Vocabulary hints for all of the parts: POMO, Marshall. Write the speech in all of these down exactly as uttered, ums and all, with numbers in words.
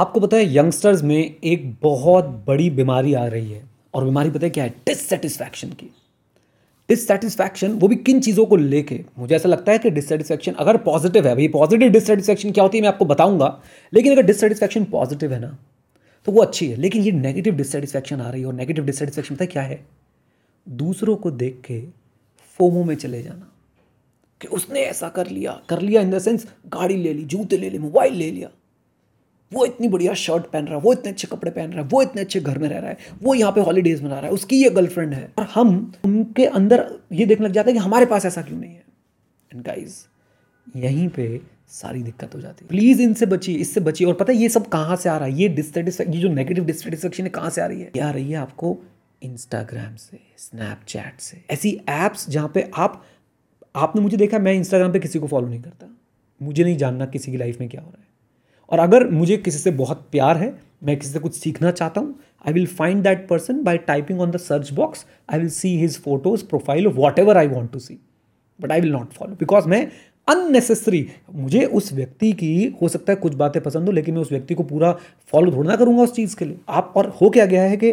आपको पता है यंगस्टर्स में एक बहुत बड़ी बीमारी आ रही है, और बीमारी पता है क्या है? डिससेटिस्फैक्शन की। डिससेटिस्फैक्शन वो भी किन चीज़ों को लेके। मुझे ऐसा लगता है कि डिससेटिस्फैक्शन अगर पॉजिटिव है, भाई पॉजिटिव डिससेटिस्फैक्शन क्या होती है मैं आपको बताऊंगा, लेकिन अगर डिससेटिस्फैक्शन पॉजिटिव है ना तो वो अच्छी है। लेकिन ये नेगेटिव डिससेटिस्फैक्शन आ रही है, और नेगेटिव डिससेटिस्फैक्शन पता है क्या है? दूसरों को देख के फोमो में चले जाना कि उसने ऐसा कर लिया कर लिया इन द सेंस गाड़ी ले ली, जूते ले लिए, मोबाइल ले लिया, वो इतनी बढ़िया शर्ट पहन रहा है, वो इतने अच्छे कपड़े पहन रहा है, वो इतने अच्छे घर में रह रहा है, वो यहाँ पे हॉलीडेज मना रहा है, उसकी ये गर्लफ्रेंड है। और हम उनके अंदर ये देखने लग जाते हैं कि हमारे पास ऐसा क्यों नहीं है। एंड गाइस, यहीं पे सारी दिक्कत हो जाती है। प्लीज़ इनसे बचिए, इससे बचिए। और पता है ये सब कहाँ से आ रहा है? ये डिससेटिस्फैक्शन, ये जो नेगेटिव डिससेटिस्फैक्शन है कहाँ से आ रही है? ये आ रही है आपको इंस्टाग्राम से, स्नैपचैट से, ऐसी ऐप्स जहाँ पे आप आपने मुझे देखा, मैं इंस्टाग्राम पे किसी को फॉलो नहीं करता, मुझे नहीं जानना किसी की लाइफ में क्या हो रहा है। और अगर मुझे किसी से बहुत प्यार है, मैं किसी से कुछ सीखना चाहता हूँ, I will find that person by typing on the search box, I will see his photos, profile, whatever I want to see, but I will not follow, because मैं अननेसेसरी, मुझे उस व्यक्ति की हो सकता है कुछ बातें पसंद हो, लेकिन मैं उस व्यक्ति को पूरा फॉलो थोड़ा ना करूँगा उस चीज़ के लिए। आप और हो क्या गया है कि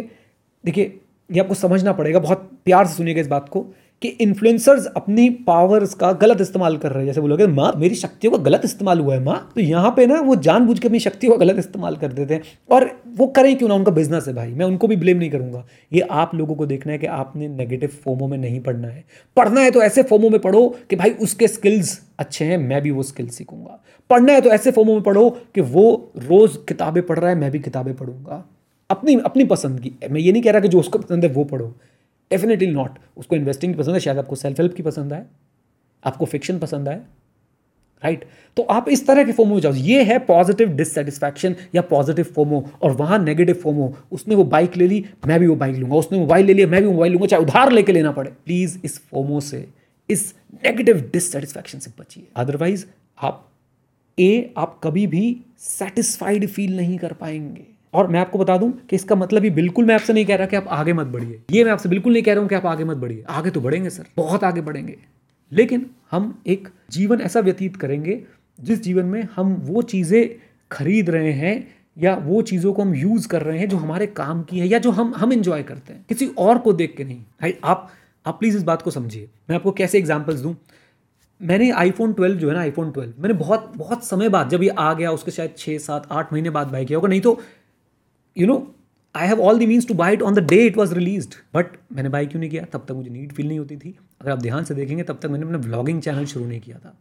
देखिए, ये आपको समझना पड़ेगा, बहुत प्यार से सुनिएगा इस बात को, कि इन्फ्लुएंसर्स अपनी पावर्स का गलत इस्तेमाल कर रहे हैं। जैसे बोलोगे माँ मेरी शक्तियों का गलत इस्तेमाल हुआ है माँ, तो यहाँ पे ना वो जानबूझ के अपनी शक्तियों का गलत इस्तेमाल कर देते हैं। और वो करें क्यों ना, उनका बिजनेस है भाई, मैं उनको भी ब्लेम नहीं करूँगा। ये आप लोगों को देखना है कि आपने नेगेटिव फोमो में नहीं पढ़ना है। पढ़ना है तो ऐसे फोमो में पढ़ो कि भाई उसके स्किल्स अच्छे हैं, मैं भी वो स्किल सीखूंगा। पढ़ना है तो ऐसे फोमो में पढ़ो कि वो रोज़ किताबें पढ़ रहा है, मैं भी किताबें पढ़ूंगा, अपनी अपनी पसंद की। मैं ये नहीं कह रहा कि जो उसको पसंद है वो पढ़ो, डेफिनेटली नॉट। उसको इन्वेस्टिंग की पसंद है, शायद आपको सेल्फ हेल्प की पसंद आए, आपको फिक्शन पसंद आए, राइट right? तो आप इस तरह के फोमो हो जाओ। ये है पॉजिटिव डिससेटिस्फैक्शन या पॉजिटिव फोमो। और वहाँ नेगेटिव फोमो, उसने वो बाइक ले ली, मैं भी वो बाइक लूँगा, उसने मोबाइल ले लिया, मैं भी मोबाइल लूँगा, चाहे उधार लेके लेना पड़े। प्लीज़ इस फोमो से, इस नेगेटिव डिससेटिस्फैक्शन से बचिए। अदरवाइज आप ए आप कभी भी सेटिस्फाइड फील नहीं कर पाएंगे। और मैं आपको बता दूं कि इसका मतलब ही बिल्कुल, मैं आपसे नहीं कह रहा कि आप आगे मत बढ़िए, ये मैं आपसे बिल्कुल नहीं कह रहा हूं कि आप आगे मत बढ़िए, आगे तो बढ़ेंगे सर, बहुत आगे बढ़ेंगे, लेकिन हम एक जीवन ऐसा व्यतीत करेंगे जिस जीवन में हम वो चीज़ें खरीद रहे हैं या वो चीज़ों को हम यूज़ कर रहे हैं जो हमारे काम की है या जो हम हम इंजॉय करते हैं, किसी और को देख के नहीं। राइट, आप आप प्लीज़ इस बात को समझिए। मैं आपको कैसे एग्जाम्पल्स दूँ। मैंने आईफोन ट्वेल्व जो है ना, आईफोन ट्वेल्व मैंने बहुत बहुत समय बाद, जब ये आ गया उसके शायद छः सात आठ महीने बाद बाय किया होगा, नहीं तो you know I have all the means to buy it on the day it was released, but मैंने बाई क्यों नहीं किया? तब तक मुझे नीड फील नहीं होती थी। अगर आप ध्यान से देखेंगे, तब तक मैंने अपना व्लॉगिंग चैनल शुरू नहीं किया था।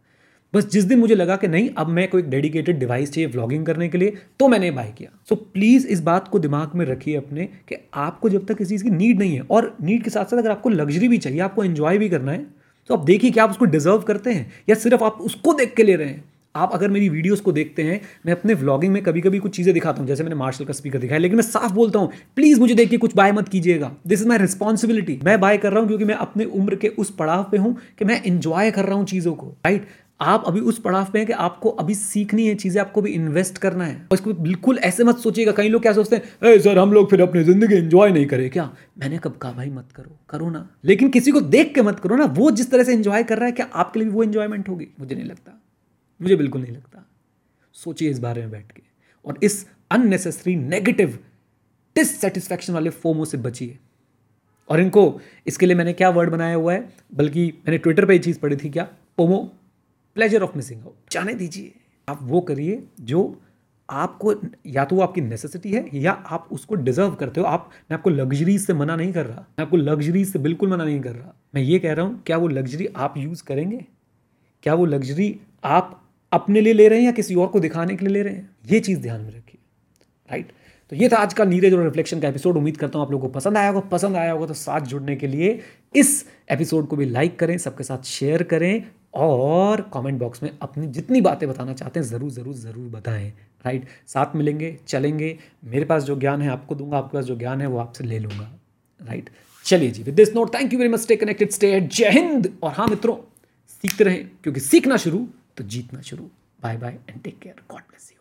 बस जिस दिन मुझे लगा कि नहीं, अब मैं कोई डेडिकेटेड डिवाइस चाहिए व्लॉगिंग करने के लिए, तो मैंने बाई किया। सो प्लीज़ इस बात को दिमाग में रखिए अपने, कि आपको जब तक किसी चीज़ की नीड नहीं है, और नीड के साथ साथ अगर आपको लग्जरी भी चाहिए, आपको एन्जॉय भी करना है, तो आप देखिए कि आप उसको डिजर्व करते हैं या सिर्फ आप उसको देख के ले रहे हैं। आप अगर मेरी वीडियोस को देखते हैं, मैं अपने व्लॉगिंग में कभी कभी कुछ चीज़ें दिखाता हूँ, जैसे मैंने मार्शल का स्पीकर दिखाया, लेकिन मैं साफ बोलता हूँ, प्लीज़ मुझे देख के कुछ बाय मत कीजिएगा। This is my responsibility. मैं बाय कर रहा हूँ क्योंकि मैं अपने उम्र के उस पड़ाव पे हूँ कि मैं एंजॉय कर रहा हूँ चीज़ों को, राइट right? आप अभी उस पड़ाव पे हैं कि आपको अभी सीखनी है चीज़ें, आपको भी इन्वेस्ट करना है। और इसको बिल्कुल ऐसे मत सोचिएगा, कई लोग क्या सोचते हैं, ए सर हम लोग फिर अपनी ज़िंदगी एंजॉय नहीं करें क्या? मैंने कब कहा भाई मत करो, करो ना, लेकिन किसी को देख के मत करो ना। वो जिस तरह से एंजॉय कर रहा है, क्या आपके लिए वो एंजॉयमेंट होगी? मुझे नहीं लगता, मुझे बिल्कुल नहीं लगता। सोचिए इस बारे में बैठ के, और इस अननेसेसरी नेगेटिव डिससेटिस्फैक्शन वाले फोमो से बचिए। और इनको, इसके लिए मैंने क्या वर्ड बनाया हुआ है, बल्कि मैंने ट्विटर पे ये चीज़ पढ़ी थी, क्या POMO, pleasure of missing out. जाने दीजिए, आप वो करिए जो आपको, या तो वो आपकी नेसेसिटी है या आप उसको डिजर्व करते हो। आप, मैं आपको लग्जरी से मना नहीं कर रहा, मैं आपको लग्जरी से बिल्कुल मना नहीं कर रहा। मैं ये कह रहा हूँ, क्या वो लग्जरी आप यूज़ करेंगे? क्या वो लग्जरी आप अपने लिए ले रहे हैं या किसी और को दिखाने के लिए ले रहे हैं? ये चीज़ ध्यान में रखिए, राइट। तो ये था आज का नीरज और रिफ्लेक्शन का एपिसोड। उम्मीद करता हूँ आप लोगों को पसंद आया होगा। पसंद आया होगा तो साथ जुड़ने के लिए इस एपिसोड को भी लाइक करें, सबके साथ शेयर करें, और कमेंट बॉक्स में अपनी जितनी बातें बताना चाहते हैं ज़रूर ज़रूर ज़रूर बताएं, राइट। साथ मिलेंगे, चलेंगे, मेरे पास जो ज्ञान है आपको दूंगा, आपके पास जो ज्ञान है वो आपसे ले लूँगा, राइट। चलिए जी, with this note, thank you very much, stay connected, stay, जय हिंद। और हाँ मित्रों, सीखते रहें, क्योंकि सीखना शुरू तो जीतना शुरू। Bye bye and take care, God bless you.